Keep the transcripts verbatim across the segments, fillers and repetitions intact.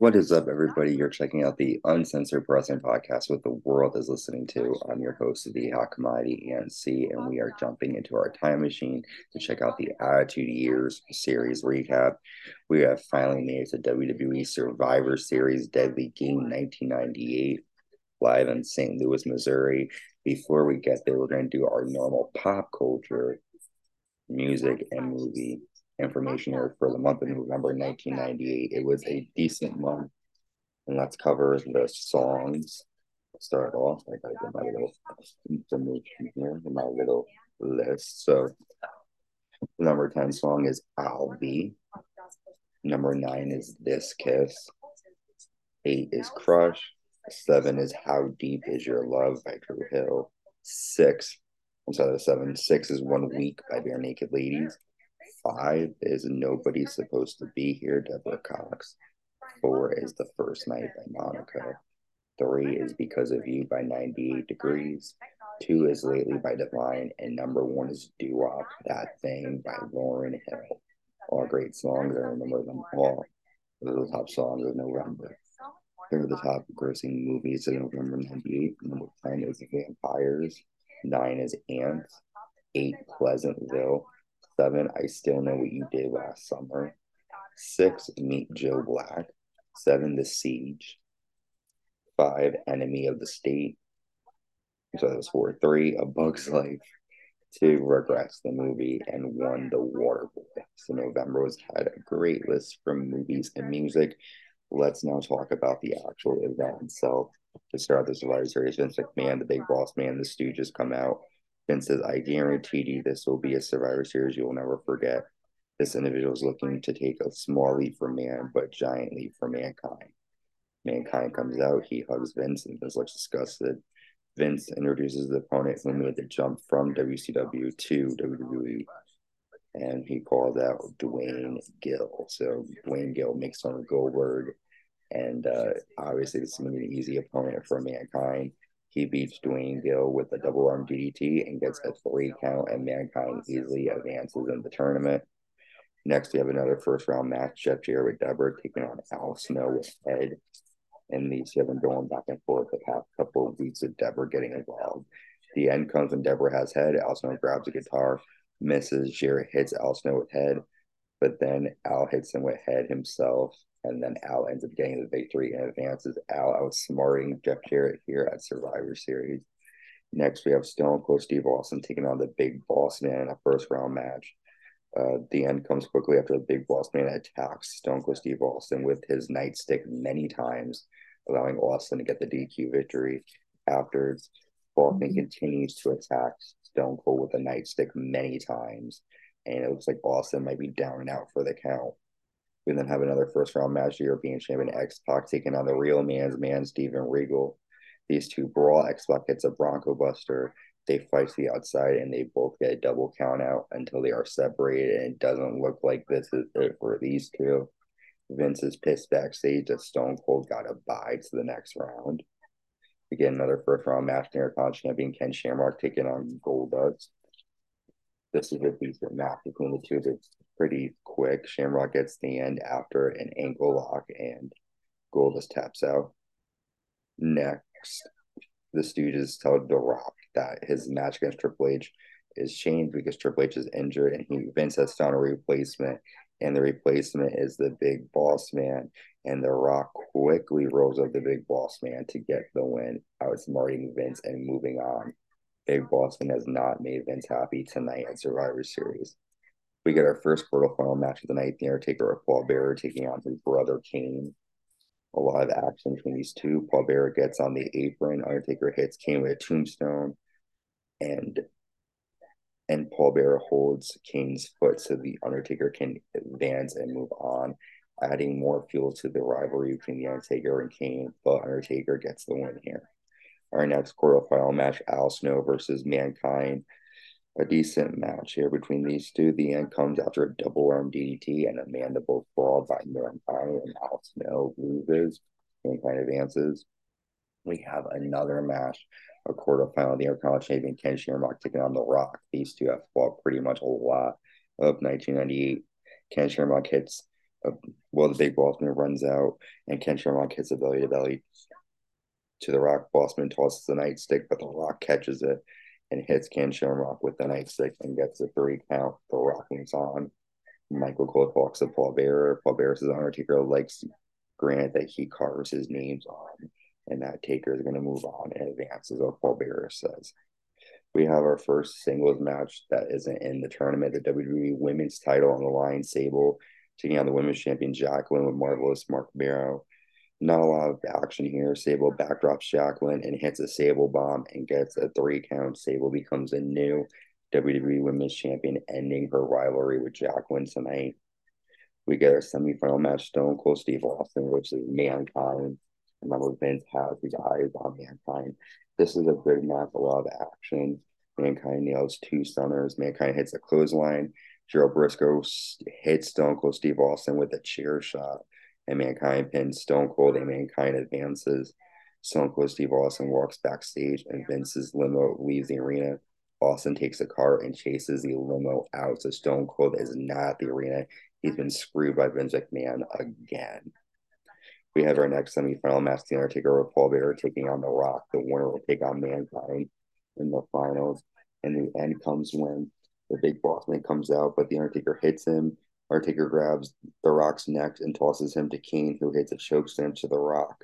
What is up, everybody? You're checking out the Uncensored Wrestling Podcast, what the world is listening to. I'm your host of the Hot Commodity, A N C, and we are jumping into our time machine to check out the Attitude Years series recap. We have finally made it to W W E Survivor Series Deadly Game nineteen ninety-eight, live in Saint Louis, Missouri. Before we get there, we're going to do our normal pop culture, music, and movie information here for the month of November nineteen ninety-eight. It was a decent month, and let's cover the songs. Let's start off. I gotta get my little information here, my little list. So, number ten song is I'll Be. Number nine is This Kiss. Eight is Crush. Seven is How Deep Is Your Love by Dru Hill. Six, I'm sorry, seven. Six is One Week by Bare Naked Ladies. Five is Nobody's Supposed to Be Here, Deborah Cox. Four is The First Night by Monaco. Three is Because of You by ninety-eight Degrees. Two is Lately by Divine. And number one is Doo-Wop, That Thing by Lauryn Hill. All great songs. I remember them all. Those are the top songs of November. Here are the top grossing movies of November ninety-eight. Number ten is Vampires. Nine is Ants. Eight, Pleasantville. Seven, I Still Know What You Did Last Summer. Six, Meet Joe Black. Seven, The Siege. Five, Enemy of the State. So that was four. Three, A Bug's Life. Two, Regrets, the movie. And one, The Waterboy. So November has had a great list from movies and music. Let's now talk about the actual event itself. To start the Survivor Series, Vince McMahon, the Big Boss Man, the Stooges come out. Vince says, I guarantee you this will be a Survivor Series you will never forget. This individual is looking to take a small leap for man, but giant leap for mankind. Mankind comes out, he hugs Vince, and Vince looks disgusted. Vince introduces the opponent who made the jump from W C W to W W E, and he called out Dwayne Gill. So Dwayne Gill makes fun of Goldberg, and uh, obviously this is going to be an easy opponent for Mankind. He beats Dwayne Gill with a double arm D D T and gets a three count, and Mankind easily advances in the tournament. Next, we have another first round match. Jeff Jarrett with Debra taking on Al Snow with Ed. And these have been going back and forth the past couple of weeks with Debra getting involved. The end comes when Debra has Head. Al Snow grabs a guitar, misses. Jarrett hits Al Snow with Head, but then Al hits him with Head himself. And then Al ends up getting the victory and advances. Al outsmarting Jeff Jarrett here at Survivor Series. Next, we have Stone Cold Steve Austin taking on the Big Boss Man in a first-round match. Uh, the end comes quickly after the Big Boss Man attacks Stone Cold Steve Austin with his nightstick many times, allowing Austin to get the D Q victory. Afterwards, Austin continues to attack Stone Cold with a nightstick many times, and it looks like Austin might be down and out for the count. We then have another first-round match, European champion X-Pac taking on the real man's man, Steven Regal. These two brawl. X-Pac hits a Bronco Buster. They fight to the outside, and they both get a double count-out until they are separated, and it doesn't look like this is it for these two. Vince is pissed backstage that Stone Cold got a bye to the next round. We get another first-round match, Intercontinental champion Ken Shamrock taking on Goldust. This is a decent match between the two. It's pretty quick. Shamrock gets the end after an ankle lock, and Goldust taps out. Next, the Stooges tell The Rock that his match against Triple H is changed because Triple H is injured, and he Vince has found a replacement, and the replacement is the Big Boss Man, and The Rock quickly rolls up the Big Boss Man to get the win, outsmarting Vince and moving on. Big Boss Man has not made Vince happy tonight at Survivor Series. We get our first quarterfinal match of the night. The Undertaker of Paul Bearer taking on his brother Kane. A lot of action between these two. Paul Bearer gets on the apron. Undertaker hits Kane with a tombstone. And, and Paul Bearer holds Kane's foot so the Undertaker can advance and move on, adding more fuel to the rivalry between the Undertaker and Kane. But Undertaker gets the win here. Our next quarterfinal match, Al Snow versus Mankind. A decent match here between these two. The end comes after a double arm D D T and a mandible fall by Mankind, and Al Snow loses. Mankind advances. We have another match, a quarterfinal. The Intercontinental champion Ken Shamrock taking on The Rock. These two have fought pretty much a lot of nineteen ninety-eight. Ken Shamrock hits a, well, the big Boss Man runs out, and Ken Shamrock hits a belly to belly to The Rock. Boss Man tosses the nightstick, but The Rock catches it and hits Ken Shamrock with the nightstick and gets a three count. The Rock moves on. Michael Cole talks to Paul Bearer. Paul Bearer says Undertaker likes Grant that he carves his names on, and that Taker is going to move on and advance, is what Paul Bearer says. We have our first singles match that isn't in the tournament, the W W E Women's title on the line, Sable taking on the Women's Champion Jacqueline with Marvelous Mark Barrow. Not a lot of action here. Sable backdrops Jacqueline and hits a Sable bomb and gets a three count. Sable becomes a new W W E Women's Champion, ending her rivalry with Jacqueline tonight. We get our semifinal match, Stone Cold Steve Austin, which is Mankind. Remember, Vince has his eyes on Mankind. This is a good match, a lot of action. Mankind nails two stunners. Mankind hits a clothesline. Gerald Briscoe hits Stone Cold Steve Austin with a chair shot, and Mankind pins Stone Cold, and Mankind advances. Stone Cold Steve Austin walks backstage, and Vince's limo leaves the arena. Austin takes a car and chases the limo out. So Stone Cold is not the arena. He's been screwed by Vince McMahon again. We have our next semifinal match, The Undertaker with Paul Bearer taking on The Rock. The winner will take on Mankind in the finals. And the end comes when the big Boss Man comes out, but The Undertaker hits him. Undertaker grabs The Rock's neck and tosses him to Kane, who hits a chokeslam to The Rock.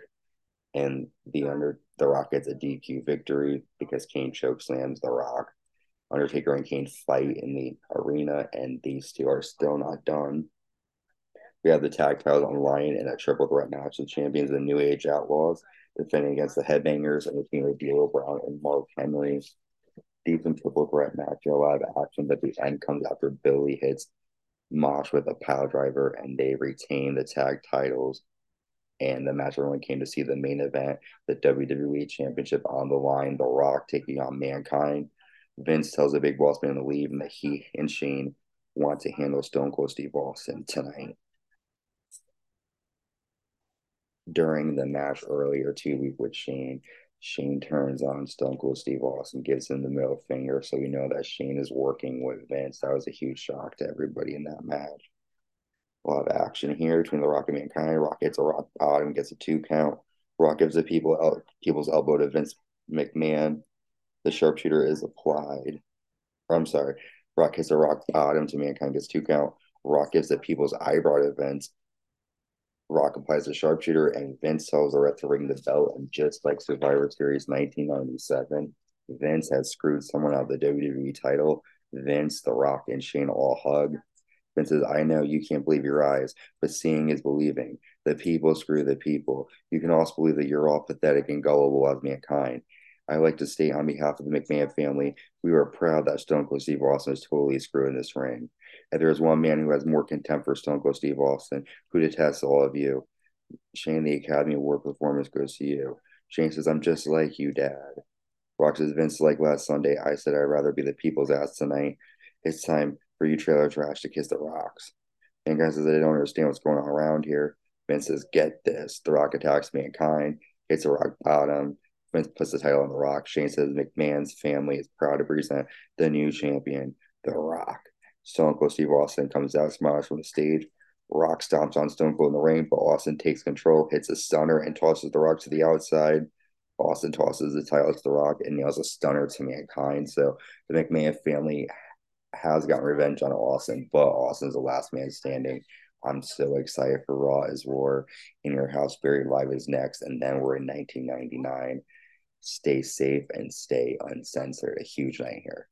And the under The Rock gets a D Q victory because Kane chokeslams The Rock. Undertaker and Kane fight in the arena, and these two are still not done. We have the tag titles on the line in a triple threat match. The champions, the New Age Outlaws, defending against the Headbangers and the team of D'Lo Brown and Mark Henry. Decent triple threat match, a lot of action, but the end comes after Billy hits Mosh with a pile driver, and they retain the tag titles. And the match everyone came to see, the main event, the W W E Championship on the line, The Rock taking on Mankind. Vince tells the big Boss Man to leave and that he and Shane want to handle Stone Cold Steve Austin tonight. During the match earlier, two week with Shane, Shane turns on Stone Cold Steve Austin, gives him the middle finger, so we know that Shane is working with Vince. That was a huge shock to everybody in that match. A lot of action here between The Rock and Mankind. Rock hits a rock bottom, gets a two count. Rock gives the people el- people's elbow to Vince McMahon. The sharpshooter is applied. I'm sorry. Rock hits a rock bottom to Mankind, gets two count. Rock gives the people's eyebrow to Vince. Rock applies the sharpshooter, and Vince tells the ref to ring the bell. And just like Survivor Series nineteen ninety-seven, Vince has screwed someone out of the W W E title. Vince, The Rock, and Shane all hug. Vince says, I know you can't believe your eyes, but seeing is believing. The people screw the people. You can also believe that you're all pathetic and gullible as Mankind. I like to state on behalf of the McMahon family, we were proud that Stone Cold Steve Austin is totally screwing this ring. And there is one man who has more contempt for Stone Cold Steve Austin, who detests all of you. Shane, the Academy Award performance goes to you. Shane says, I'm just like you, Dad. Rock says, Vince, like last Sunday, I said I'd rather be the people's ass tonight. It's time for you trailer trash to kiss the rocks. Mankind says, I don't understand what's going on around here. Vince says, get this. The Rock attacks Mankind, hits a rock bottom. Vince puts the title on The Rock. Shane says, McMahon's family is proud to present the new champion, The Rock. Stone Cold Steve Austin comes out, smiles from the stage. Rock stomps on Stone Cold in the ring, but Austin takes control, hits a stunner, and tosses The Rock to the outside. Austin tosses the title to The Rock and nails a stunner to Mankind. So the McMahon family has gotten revenge on Austin, but Austin's the last man standing. I'm so excited for Raw is War. In Your House Buried Live is next, and then we're in nineteen ninety-nine. Stay safe and stay uncensored. A huge night here.